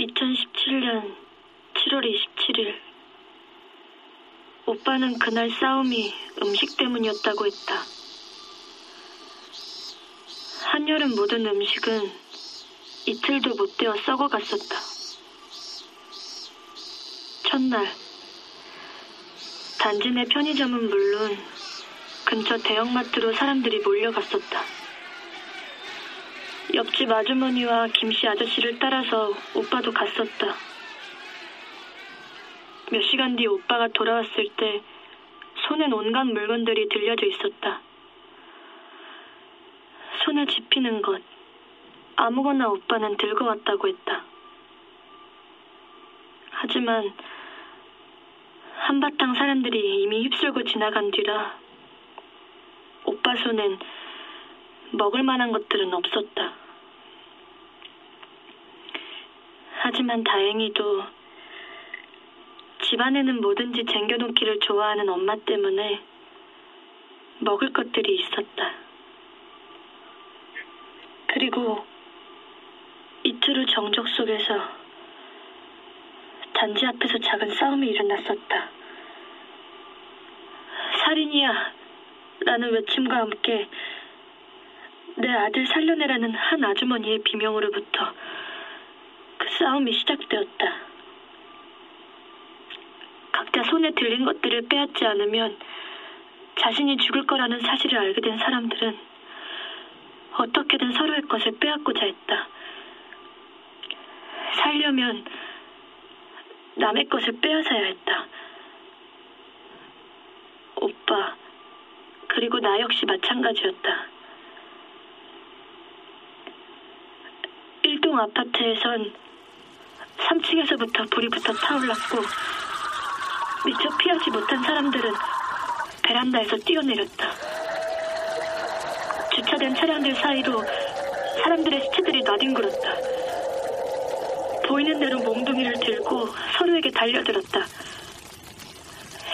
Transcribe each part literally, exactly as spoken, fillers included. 이천십칠 년 칠월 이십칠일 오빠는 그날 싸움이 음식 때문이었다고 했다. 한여름 묻은 음식은 이틀도 못 되어 썩어갔었다. 첫날 단지 내 편의점은 물론 근처 대형마트로 사람들이 몰려갔었다. 옆집 아주머니와 김씨 아저씨를 따라서 오빠도 갔었다. 몇 시간 뒤 오빠가 돌아왔을 때 손엔 온갖 물건들이 들려져 있었다. 손에 집히는 것, 아무거나 오빠는 들고 왔다고 했다. 하지만 한바탕 사람들이 이미 휩쓸고 지나간 뒤라 오빠 손엔 먹을 만한 것들은 없었다. 하지만 다행히도 집안에는 뭐든지 쟁겨놓기를 좋아하는 엄마 때문에 먹을 것들이 있었다. 그리고 이틀 후 정적 속에서 단지 앞에서 작은 싸움이 일어났었다. 살인이야! 라는 외침과 함께 내 아들 살려내라는 한 아주머니의 비명으로부터 그 싸움이 시작되었다. 각자 손에 들린 것들을 빼앗지 않으면 자신이 죽을 거라는 사실을 알게 된 사람들은 어떻게든 서로의 것을 빼앗고자 했다. 살려면 남의 것을 빼앗아야 했다. 오빠, 그리고 나 역시 마찬가지였다. 일 동 아파트에선 삼 층에서부터 불이 붙어 타올랐고 미처 피하지 못한 사람들은 베란다에서 뛰어내렸다. 주차된 차량들 사이로 사람들의 시체들이 나뒹굴었다. 보이는 대로 몽둥이를 들고 서로에게 달려들었다.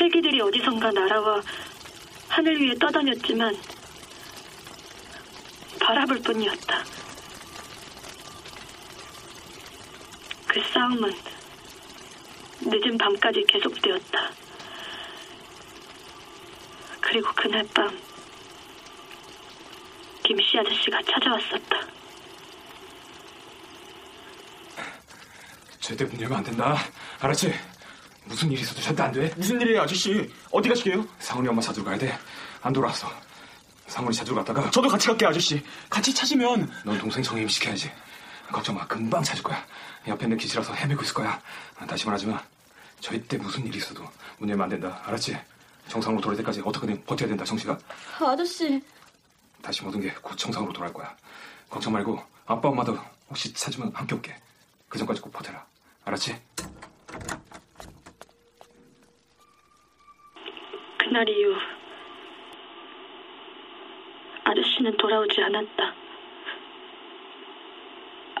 헬기들이 어디선가 날아와 하늘 위에 떠다녔지만 바라볼 뿐이었다. 그 싸움은 늦은 밤까지 계속되었다. 그리고 그날 밤 김씨 아저씨가 찾아왔었다. 절대 문제가 안 된다. 알았지? 무슨 일이 있어도 절대 안 돼. 무슨 일이에요, 아저씨? 어디 가시게요? 상훈이 엄마 찾으러 가야 돼. 안 돌아왔어. 상훈이 찾으러 갔다가 저도 같이 갈게요, 아저씨. 같이 찾으면 넌 동생 정임시켜야지. 걱정 마, 금방 찾을 거야. 옆에 있는 기지라서 헤매고 있을 거야. 다시 말하지만 절대 무슨 일이 있어도 문 열면 안 된다. 알았지? 정상으로 돌아올 때까지 어떻게든 버텨야 된다, 정식아. 아저씨. 다시 모든 게 곧 정상으로 돌아올 거야. 걱정 말고 아빠, 엄마도 혹시 찾으면 함께 올게. 그 전까지 꼭 버텨라. 알았지? 그날 이후 아저씨는 돌아오지 않았다.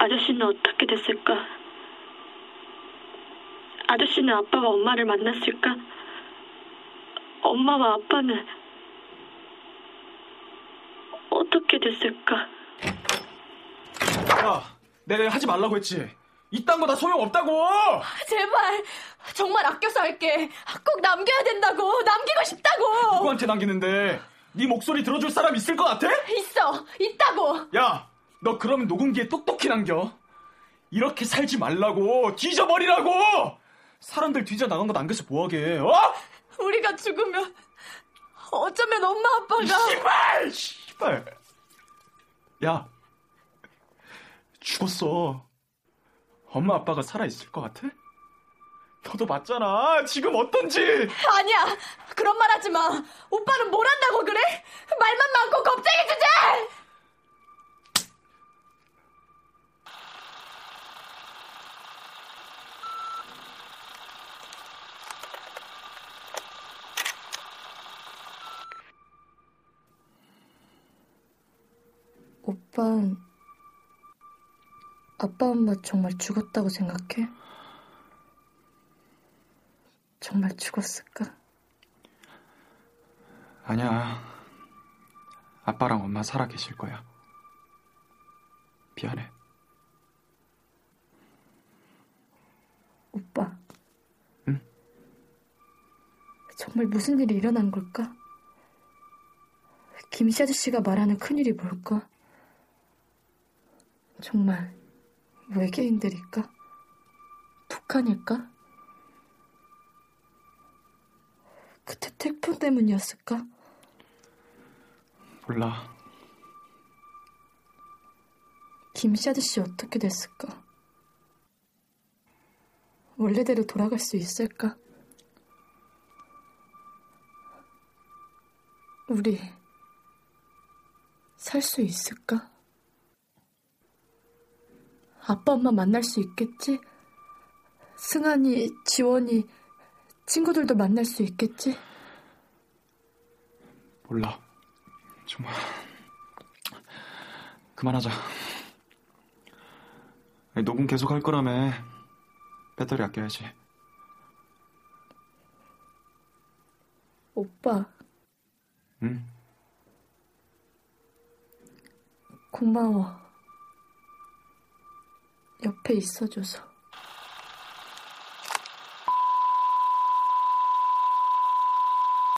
아저씨는 어떻게 됐을까? 아저씨는 아빠와 엄마를 만났을까? 엄마와 아빠는 어떻게 됐을까? 야, 내내 하지 말라고 했지. 이딴 거 다 소용없다고! 제발, 정말 아껴서 할게. 꼭 남겨야 된다고. 남기고 싶다고. 누구한테 남기는데? 네 목소리 들어줄 사람 있을 것 같아? 있어, 있다고. 야! 너 그러면 녹음기에 똑똑히 남겨. 이렇게 살지 말라고. 뒤져버리라고. 사람들 뒤져나간 거 남겨서 뭐하게. 어? 우리가 죽으면 어쩌면 엄마 아빠가. 씨발 씨발. 야, 죽었어. 엄마 아빠가 살아있을 것 같아? 너도 맞잖아. 지금 어떤지. 아니야, 그런 말 하지 마. 오빠는 뭘 한다고 그래? 말만 많고 겁쟁이 주제. 오빠는 아빠 엄마 정말 죽었다고 생각해? 정말 죽었을까? 아니야. 아빠랑 엄마 살아계실 거야. 미안해. 오빠. 응? 정말 무슨 일이 일어난 걸까? 김씨 아저씨가 말하는 큰일이 뭘까? 정말 외계인들일까? 북한일까? 그때 태풍 때문이었을까? 몰라. 김씨 아저씨 어떻게 됐을까? 원래대로 돌아갈 수 있을까? 우리 살 수 있을까? 아빠, 엄마 만날 수 있겠지? 승환이, 지원이, 친구들도 만날 수 있겠지? 몰라. 정말. 그만하자. 녹음 계속 할 거라며. 배터리 아껴야지. 오빠. 응? 고마워. 옆에 있어줘서.